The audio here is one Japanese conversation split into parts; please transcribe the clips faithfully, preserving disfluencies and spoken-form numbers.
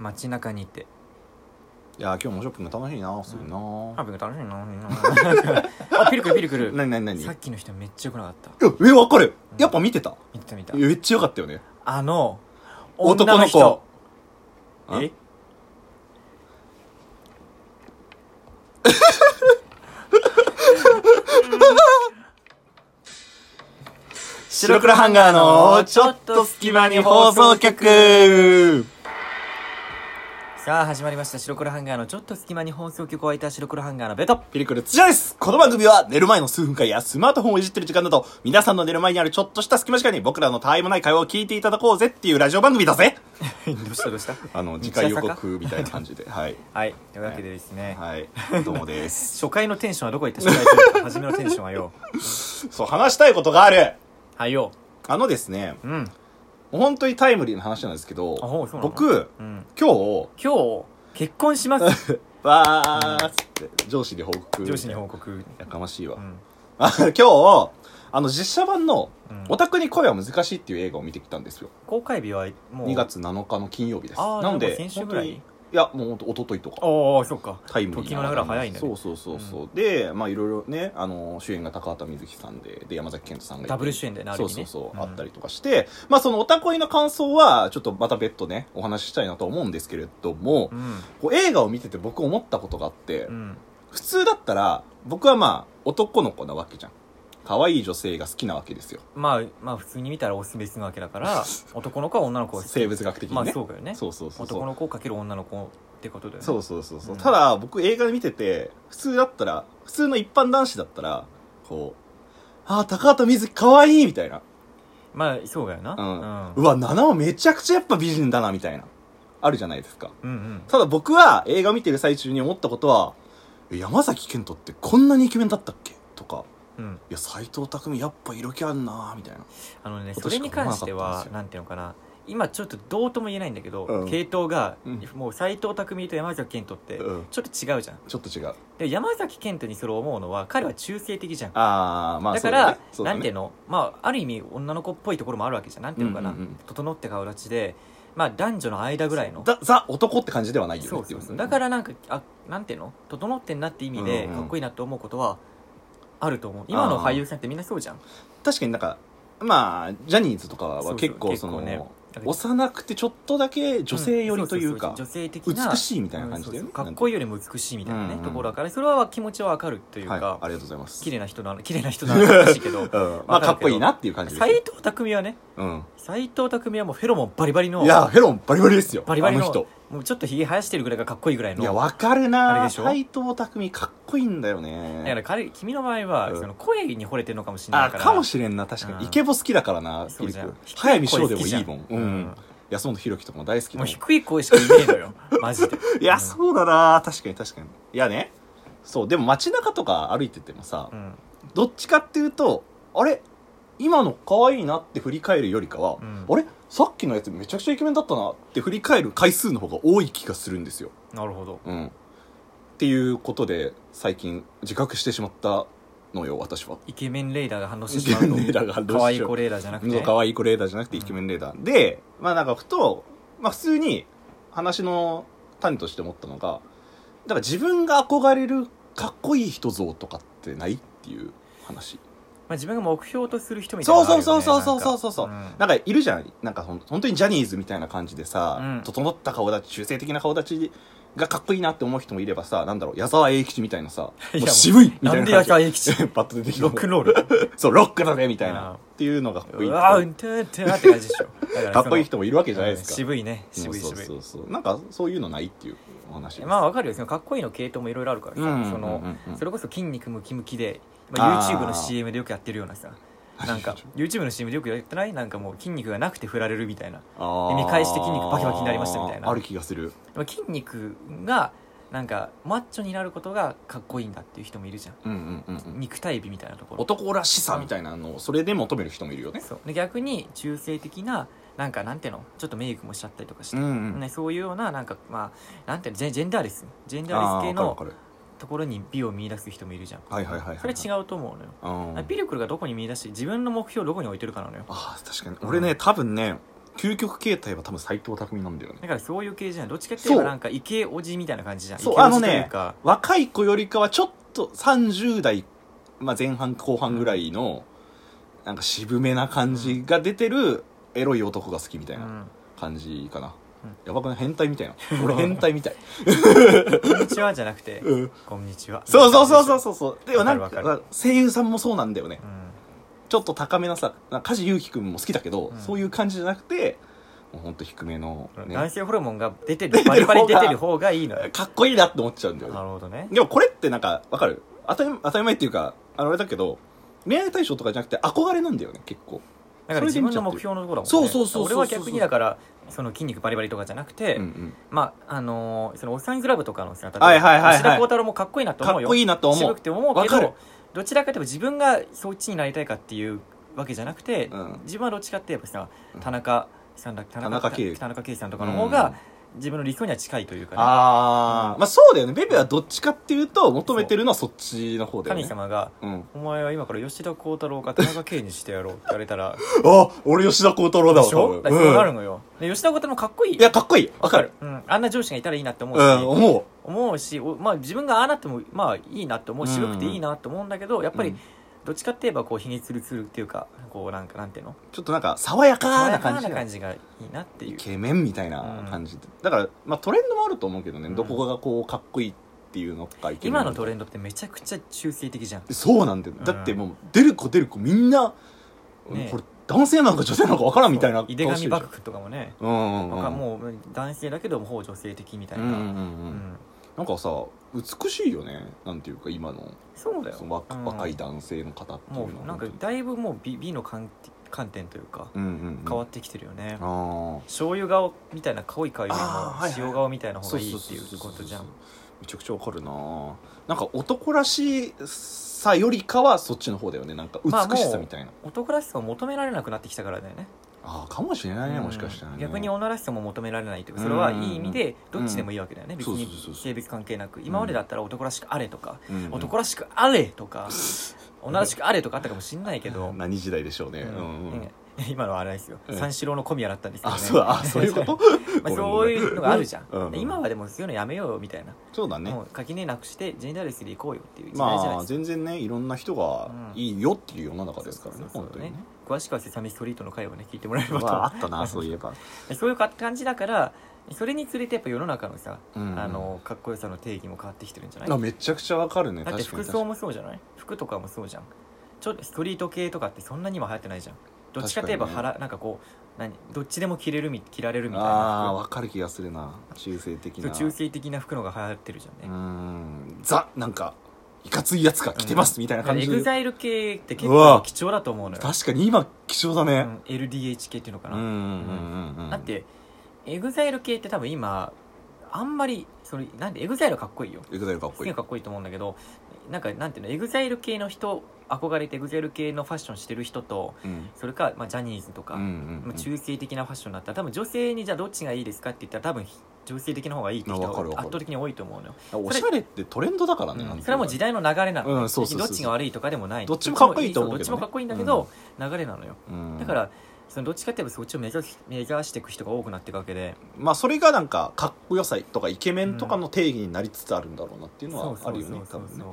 街中にて、いや今日もショッピング楽しいな、するな、うん、ショッピング楽しいなあ、ピルクルピルクル、なになになに、さっきの人めっちゃ良くなかった。え、え、わかる、やっぱ見てた、うん、見てた見た、めっちゃ良かったよね、あの女の人、男の子、え白黒ハンガーのちょっと隙間に放送局、さあ始まりました、白黒ハンガーのちょっと隙間に放送局を開いた白黒ハンガーのベトピリクル土屋です。この番組は寝る前の数分間やスマートフォンをいじってる時間など、皆さんの寝る前にあるちょっとした隙間時間に僕らのたわいもない会話を聞いていただこうぜっていうラジオ番組だぜどうしたどうした、あの次回予告みたいな感じではい、はい、というわけでですね、はい、はい、どうもです初回のテンションはどこ行った、初回というか初めのテンションはよそう、話したいことがある、はいよ。あのですね、うん、本当にタイムリーな話なんですけど、僕、うん、今日今日結婚しますわーっつって上司に報告、上司に報告、やかましいわ、うん、今日あの実写版のオタクに恋は難しいっていう映画を見てきたんですよ。公開日はもうにがつなのかの金曜日です。あ、なので先週ぐらい、いやもう一昨日とか、ああそうか、タイムリーな時の流れ早いんだね。そうそうそうそう、うん、でまあいろいろね、あの主演が高畑瑞生さんで、で山崎賢人さんがダブル主演でなるね、そうそうそう、うん、あったりとかして、まあそのオタ恋の感想はちょっとまた別途ねお話ししたいなと思うんですけれども、うん、こう映画を見てて僕思ったことがあって、うん、普通だったら僕はまあ男の子なわけじゃん、可愛い女性が好きなわけですよ。まあまあ普通に見たらオスメスなわけだから男の子は女の子を好き、生物学的にね、まあそうだよね、そうそうそうそう、男の子をかける女の子ってことだよね。そうそうそうそう、うん、ただ僕映画見てて普通だったら、普通の一般男子だったらこう、あー高畑瑞生可愛いみたいな、まあそうだよな、うん、うん、うわナナはめちゃくちゃやっぱ美人だなみたいなあるじゃないですか、うんうん、ただ僕は映画見てる最中に思ったことは、山崎賢人ってこんなにイケメンだったっけとか、うん、いや斎藤工やっぱ色気あんなみたいな、あのね、それに関してはなんていうのかな、今ちょっとどうとも言えないんだけど、うん、系統が、うん、もう斎藤工と山崎賢人ってちょっと違うじゃん、うん、ちょっと違う。で山崎賢人にそれを思うのは、彼は中性的じゃん、あ、まあ、だからそうだね、そうだね、なんていうの、まあ、ある意味女の子っぽいところもあるわけじゃん、なんていうのかな、うんうんうん、整って顔立ちで、まあ、男女の間ぐらいのザ、ザ男って感じではないよね。そうそうそう、だからなんか、あ、なんていうの、整ってんなって意味でかっこいいなと思うことは、うんうん、あると思う。今の俳優さんってみんなそうじゃん。確かになんか、まあジャニーズとかは結構その、そうそう、結構ね、幼くてちょっとだけ女性寄りというか、うん、そうそうそう、女性的な美しいみたいな感じで、ね、うん、そうそう、かっこいいよりも美しいみたいなね、うんうん、ところだから、それは気持ちはわかるというか、はい、ありがとうございます。綺麗な人なの、綺麗な人なのらしいけど、うん、まあかっこいいなっていう感じです。斎藤工はね、うん、斎藤工はもうフェロモンバリバリの、いやフェロモンバリバリですよ、バリバリの、あの人もうちょっとひげ生やしてるぐらいがかっこいいぐらいの。いやわかるなぁ、斎藤工かっこいいんだよね。だから彼、君の場合は、うん、その声に惚れてるのかもしれないから。あ、かもしれんな、確かに、うん、イケボ好きだからな。そうじゃん、早見翔でもいいもん、うん、うん、安本ひろきとかも大好きだもん。もう低い声しかいねえのよマジでいや、うん、そうだな、確かに確かに。いやね、そう、でも街中とか歩いててもさ、うん、どっちかっていうと、あれ今の可愛いなって振り返るよりかは、うん、あれさっきのやつめちゃくちゃイケメンだったなって振り返る回数の方が多い気がするんですよ。なるほど、うん、っていうことで最近自覚してしまったのよ、私は。イケメンレーダーが反応してしまうの。イケメンレーダーが反応してしまう。可愛い子レーダーじゃなくて、可愛い子レーダーじゃなくてイケメンレーダー、うん、で、まあなんかふと、まあ普通に話の種として思ったのが、だから自分が憧れるかっこいい人像とかってないっていう話。まあ、自分が目標とする人みたいなのがあるよね。そうそうそうそうそうそう、なんか、うん、なんかいるじゃん、なんかほん本当にジャニーズみたいな感じでさ、うん、整った顔立ち、中性的な顔立ちがかっこいいなって思う人もいればさ、なんだろう、矢沢永吉みたいなさ、もう渋いみたいな、なんで矢沢永吉パッと出てきて、ロックンロールそうロックだねみたいなっていうのがかっこいい、うわーうんてーてーって感じでしょかっこいい人もいるわけじゃないですか、うん、渋いね、渋い渋い、そうそうそうそう、なんかそういうのないっていうお話です。まあわかるよ、そのかっこいいの系統もいろいろあるからさ、うんうんうんうん、そのそれこそ筋肉ムキムキで、まあ、YouTube の シーエム でよくやってるようなさ、なんか YouTube の シーエム でよくやってない、なんかもう筋肉がなくて振られるみたいな、で見返して筋肉バキバキになりましたみたいな、ある気がする。筋肉がなんかマッチョになることがかっこいいんだっていう人もいるじゃん、うんうんうんうん、肉体美みたいなところ、男らしさみたいなのをそれで求める人もいるよね。そうで逆に中性的な、なんかなんていうの、ちょっとメイクもしちゃったりとかして、うんうんね、そういうような、なんかまあなんていうの、ジェ、ジェンダーレスジェンダーレス系のところに美を見出す人もいるじゃん、はいはいはいはい、それ違うと思うのよ。ピルクルがどこに見出して自分の目標をどこに置いてるかなのよ。ああ確かに、うん、俺ね多分ね究極形態は多分斎藤匠なんだよね。だからそういう系じゃない、どっちかっていうとなんかイケオジみたいな感じじゃん。そう、あのね、若い子よりかはちょっとさんじゅう代、まあ、前半後半ぐらいの、うん、なんか渋めな感じが出てるエロい男が好きみたいな感じかな、うん、やばくない？変態みたいな俺変態みたいこんにちはじゃなくて、うん、こんにちは。そうそうそうそうそう。でもなんか声優さんもそうなんだよね、うん、ちょっと高めなさ、梶裕貴くんも好きだけど、うん、そういう感じじゃなくて、もうほんと低めの、ね、男性ホルモンが出てる、バリバリ出てる方がいいのよ。かっこいいなって思っちゃうんだよね。なるほどね。でもこれってなんか、わかる？当たり、当たり前っていうか、あれだけど、恋愛対象とかじゃなくて憧れなんだよね、結構。だから自分の目標のところだもんね。そうそうそうそうそう。俺は逆にだから、その筋肉バリバリとかじゃなくて、うんうん、まああのー、そのおっさんずラブとかの姿で、はいはいはいはい、石田光太郎もかっこいいなと思うよ。かっこいいなと思う。渋くて思うけど、わかる。どちらかというと自分がそっちになりたいかっていうわけじゃなくて、うん、自分はどっちかってやっぱさ、うん、田中さんだ、田中圭さんとかの方が自分の理想には近いというかね。ああ、まあそうだよね。ベベはどっちかっていうと求めてるのはそっちの方だよね。神様が、うん、お前は今から吉田鋼太郎か田中圭にしてやろうって言われたらあ、俺吉田鋼太郎だわ。でしょ？だからそうなるのよ、うん、で吉田鋼太郎もかっこいい。いやかっこいい、わかる、うん、あんな上司がいたらいいなって思うし、うん、思う思うし、まあ、自分がああなってもまあいいなって思う、渋くていいなって思うんだけど、うん、やっぱりどっちかって言えばこうひねつるつるっていうか、こうなんかなんていうの、ちょっとなんか爽やかな感じ、爽やかな感じがいいなっていう、イケメンみたいな感じ、うん、だから、まあ、トレンドもあると思うけどね、うん、どこがこうかっこいいっていうのかイケメン。今のトレンドってめちゃくちゃ中性的じゃん。そうなんだよ、うん、だってもう出る子出る子みんな、ね、これ男性なんか女性なんか分からんみたいな、いでがみバックとかもね、うんうんうん、もう男性だけどもほう女性的みたいな、うんうんうんうん、なんかさ美しいよね、なんていうか今のそうだよ、その 若,、うん、若い男性の方っていうのはもうなんかだいぶもう 美, 美の観点というか、うんうんうん、変わってきてるよね。あ醤油顔みたいな濃い顔よりも塩顔みたいな方がいいっていうことじゃん。めちゃくちゃわかるな。なんか男らしさよりかはそっちの方だよね、なんか美しさみたいな、まあ、男らしさを求められなくなってきたからだよね。ああかもしれないね、うん、もしかしたら、ね、逆に女らしさも求められないというか、それはいい意味でどっちでもいいわけだよね、うん、別に性別関係なく。今までだったら男らしくあれとか、うんうん、男らしくあれとか、うん、女らしくあれとかあったかもしれないけど何時代でしょうね、うんうんうん、今のはあれですよ、うん、三四郎の小宮だったんですけどね。あ、そう、あ、そういうこと、まあ、そういうのがあるじゃん、うんうん、今はでもそういうのやめようよみたいな。そうだね、もう垣根なくしてジェンダーレスでいこうよっていう時代じゃないですか。まあ全然ね、いろんな人がいいよっていう世の中ですからね、本当にね。詳しくはセサミストリートの回をね聞いてもらえればと。あったなそういえばそういう感じだから、それにつれてやっぱ世の中のさ、うんうん、あのかっこよさの定義も変わってきてるんじゃない。あ、めちゃくちゃわかるね。だって服装もそうじゃない、服とかもそうじゃん。ちょっとストリート系とかってそんなに今流行ってないじゃん。どっちかといえば腹、ね、なんかこう何どっちでも着れる着られるみたいな。あ、わかる気がするな、中性的な中性的な服のが流行ってるじゃんね。うん、ザなんかいかついやつが着てます、うん、みたいな感じで。エグザイル系って結構貴重だと思うのよ。確かに今貴重だね、うん、エルディーエイチ 系っていうのかな。うんうんうん、うん、だってエグザイル系って多分今あんまりそれなんでエグザイルかっこいいよ。エグザイルかっこいい、かっこいいと思うんだけど、なんかなんていうの、エグザイル系の人憧れてエグゼル系のファッションしてる人と、うん、それか、まあ、ジャニーズとか、うんうんうん、まあ、中性的なファッションだったら多分女性にじゃあどっちがいいですかって言ったら多分女性的な方がいいって人が圧倒的に多いと思うのよ。おしゃれってトレンドだからね、うん、それはもう時代の流れなの、うん、そうそうそうそう、どっちが悪いとかでもない、どっちもかっこいいと思うけど、ね、どっちもかっこいいんだけど、うん、流れなのよ、うん、だからそのどっちかって言えばそっちを目指していく人が多くなっていくわけで、まあそれがなんかかっこよさとかイケメンとかの定義になりつつあるんだろうなっていうのはあるよね、多分ね。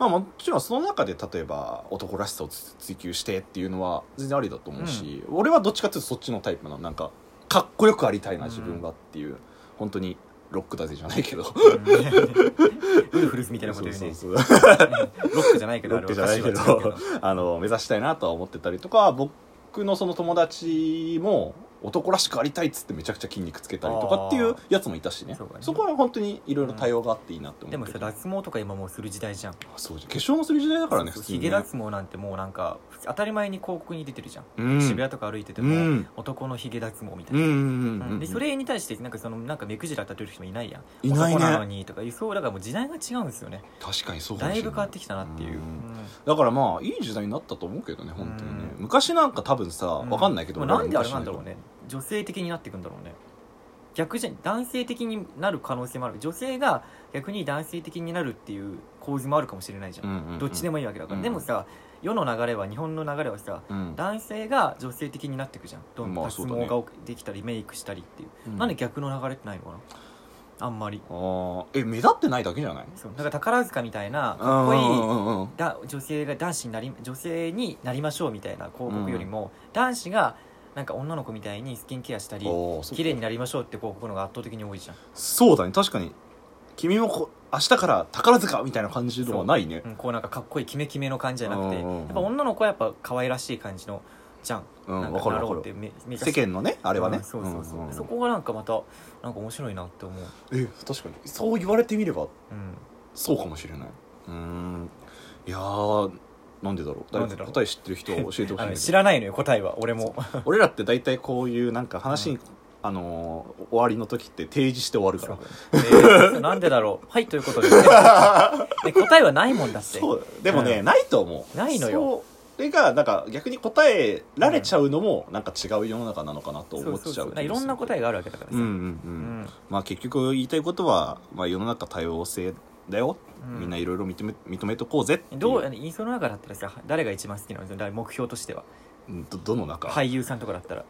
まあもちろんその中で例えば男らしさを追求してっていうのは全然ありだと思うし、うん、俺はどっちかっていうとそっちのタイプなの。なんかかっこよくありたいな自分がっていう、うん、本当にロックだぜじゃないけど、ウルフルスみたいなこと言うね。そうそうそうロックじゃないけど、ロックじゃないけどあの目指したいなとは思ってたりとか、僕僕のその友達も男らしくありたいっつってめちゃくちゃ筋肉つけたりとかっていうやつもいたし ね, そ, ねそこは本当にいろいろ多様があっていいなって思う、うん、でもさ脱毛とか今もうする時代じゃん。あ、そうじゃん、化粧もする時代だからね。ヒゲ、ね、脱毛なんてもうなんか当たり前に広告に出てるじゃん、うん、渋谷とか歩いてても、うん、男のヒゲ脱毛みたいな、うんうんうんうん、でそれに対してなんかそのなんか目くじら立てる人もいないやん。いないね、男なのにとか。そうだからもう時代が違うんですよね。確かにそうかもしれない。だいぶ変わってきたなっていう、うん、だからまあいい時代になったと思うけどね本当にね、うん、昔なんか多分さわかんないけど、うん、なんであれなんだろうね、女性的になっていくんだろうね。逆じゃ男性的になる可能性もある。女性が逆に男性的になるっていう構図もあるかもしれないじゃん、うんうんうん、どっちでもいいわけだから、うんうん、でもさ世の流れは日本の流れはさ、うん、男性が女性的になっていくじゃん、どんどん脱毛ができたり、まあね、メイクしたりっていう、うん、なんで逆の流れってないのかなあんまり。あえ目立ってないだけじゃない。そうだから宝塚みたいなかっこいい、うんうんうん、だ女性が男子になり女性になりましょうみたいな広告よりも、うん、男子がなんか女の子みたいにスキンケアしたり綺麗になりましょうって広告のが圧倒的に多いじゃん。そうだね、確かに。君もこ明日から宝塚みたいな感じではないね。う、うん、こうなんかかっこいいキメキメの感じじゃなくて、うんうんうん、やっぱ女の子はやっぱ可愛らしい感じのじゃん。うん、なんか分かる分かる。めめ世間のねあれはね、うん、そうそうそう、うんうん、そこがなんかまたなんか面白いなって思う。え確かにそう言われてみれば、うん、そうかもしれない。うーんいやーなんでだろう。誰か答え知ってる人は教えてほしいんだけど知らないのよ答えは。俺も俺らって大体こういうなんか話に、うんあのー、終わりの時って提示して終わるから、えー、なんでだろうはいということで、ね、で答えはないもんだって。そうでもね、うん、ないと思う。ないのよ。それがなんか逆に答えられちゃうのもなんか違う世の中なのかなと思っちゃ う,、うん、そう, そう, そういろんな答えがあるわけだからさ、うんうんうんうん、まあ結局言いたいことは、まあ、世の中多様性だよ、うん、みんないろいろ認め認めとこうぜっていう。どうインストの中だったらさ誰が一番好きなの目標としては ど, どの中俳優さんとかだったら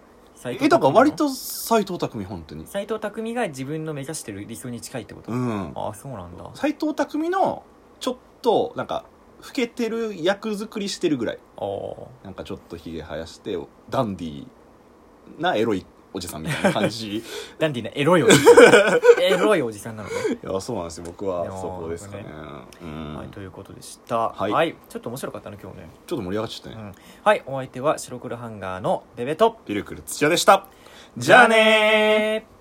えだから割と斎藤工本当に斎藤工が自分の目指してる理想に近いってこと。うんああそうなんだ。斎藤工のちょっとなんか老けてる役作りしてるぐらいなんかちょっとひげ生やしてダンディーなエロいおじさんみたいな感じダンディーなエロいおじさんエロいおじさんなのね。いやそうなんですよ僕はそこですかね、うんはい、ということでした、はいはい、ちょっと面白かったね今日ね。ちょっと盛り上がっちゃったね、うん、はいお相手は白黒ハンガーのベベとピルクル土屋でした。じゃあねー。